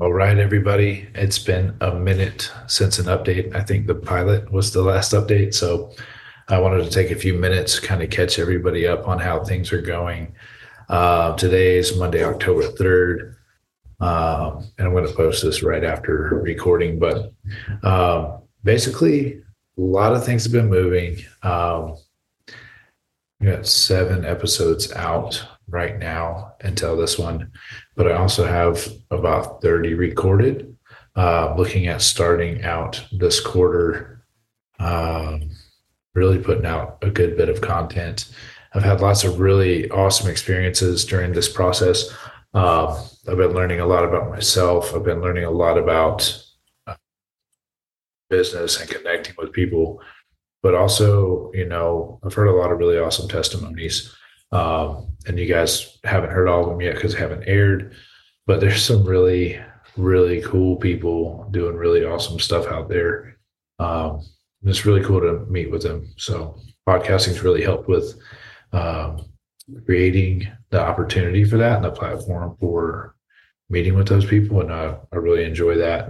All right, everybody. It's been a minute since an update. I think the pilot was the last update. So I wanted to take a few minutes to kind of catch everybody up on how things are going. Today is Monday, October 3rd. And I'm going to post this right after recording. But basically, a lot of things have been moving. We got 7 episodes out right now until this one, but I also have about 30 recorded. Looking at starting out this quarter, really putting out a good bit of content. I've had lots of really awesome experiences during this process. I've been learning a lot about myself. I've been learning a lot about business and connecting with people. But also, you know, I've heard a lot of really awesome testimonies, and you guys haven't heard all of them yet because they haven't aired, but there's some really, really cool people doing really awesome stuff out there. It's really cool to meet with them. So podcasting's really helped with creating the opportunity for that and the platform for meeting with those people. And I really enjoy that.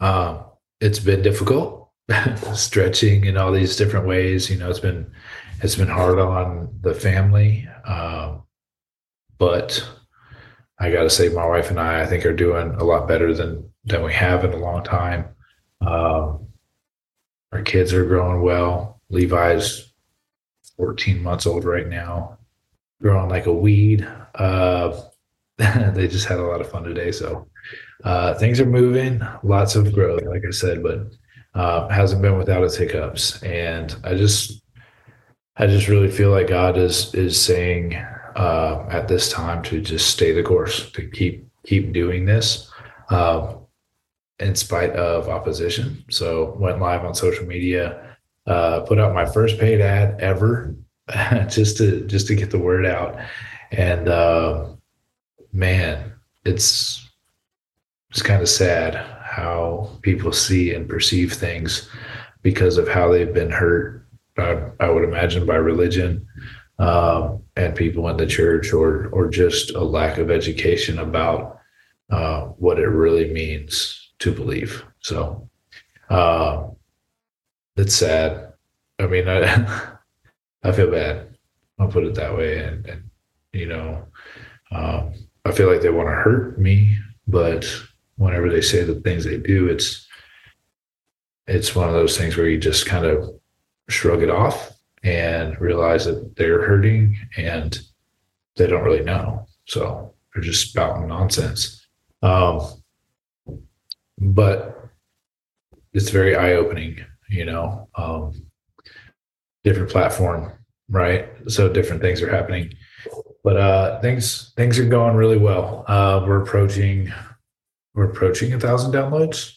And, it's been difficult. Stretching in all these different ways, you know, it's been hard on the family, but I gotta say, my wife and I think are doing a lot better than we have in a long time. Our kids are growing well. Levi's 14 months old right now, growing like a weed. They just had a lot of fun today, so things are moving. Lots of growth, like I said, but hasn't been without its hiccups. And I just really feel like God is saying at this time to just stay the course, to keep doing this in spite of opposition. So went live on social media, put out my first paid ad ever just to get the word out. And man, it's kind of sad how people see and perceive things because of how they've been hurt, I would imagine, by religion and people in the church, or just a lack of education about what it really means to believe. So it's sad. I mean, I feel bad. I'll put it that way. And you know, I feel like they want to hurt me, but whenever they say the things they do, it's one of those things where you just kind of shrug it off and realize that they're hurting and they don't really know. So they're just spouting nonsense. But it's very eye-opening, you know, different platform, right? So different things are happening, but things are going really well. We're approaching 1,000 downloads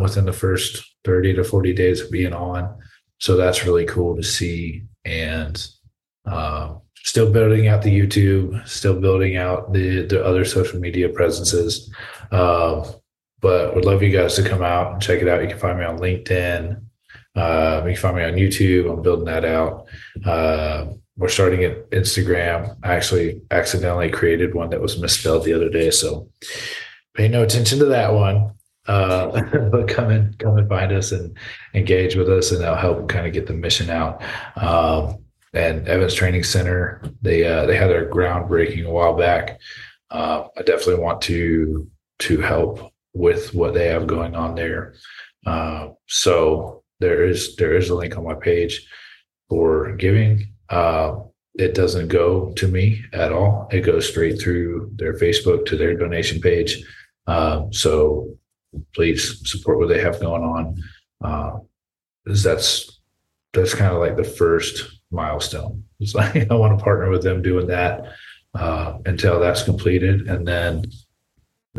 within the first 30 to 40 days of being on. So that's really cool to see. And still building out the YouTube, still building out the other social media presences. But would love you guys to come out and check it out. You can find me on LinkedIn. You can find me on YouTube. I'm building that out. We're starting at Instagram. I actually accidentally created one that was misspelled the other day. So pay no attention to that one, but come and find us and engage with us, and that'll help kind of get the mission out. And Evans Training Center, they had their groundbreaking a while back. I definitely want to help with what they have going on there. So there is a link on my page for giving. It doesn't go to me at all. It goes straight through their Facebook to their donation page. So please support what they have going on. That's kind of like the first milestone. It's like, I want to partner with them doing that until that's completed, and then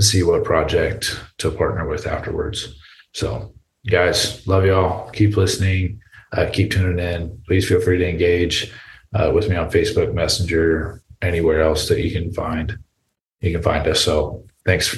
see what project to partner with afterwards. So guys, love y'all. Keep listening. Keep tuning in. Please feel free to engage with me on Facebook Messenger, anywhere else that you can find us. So thanks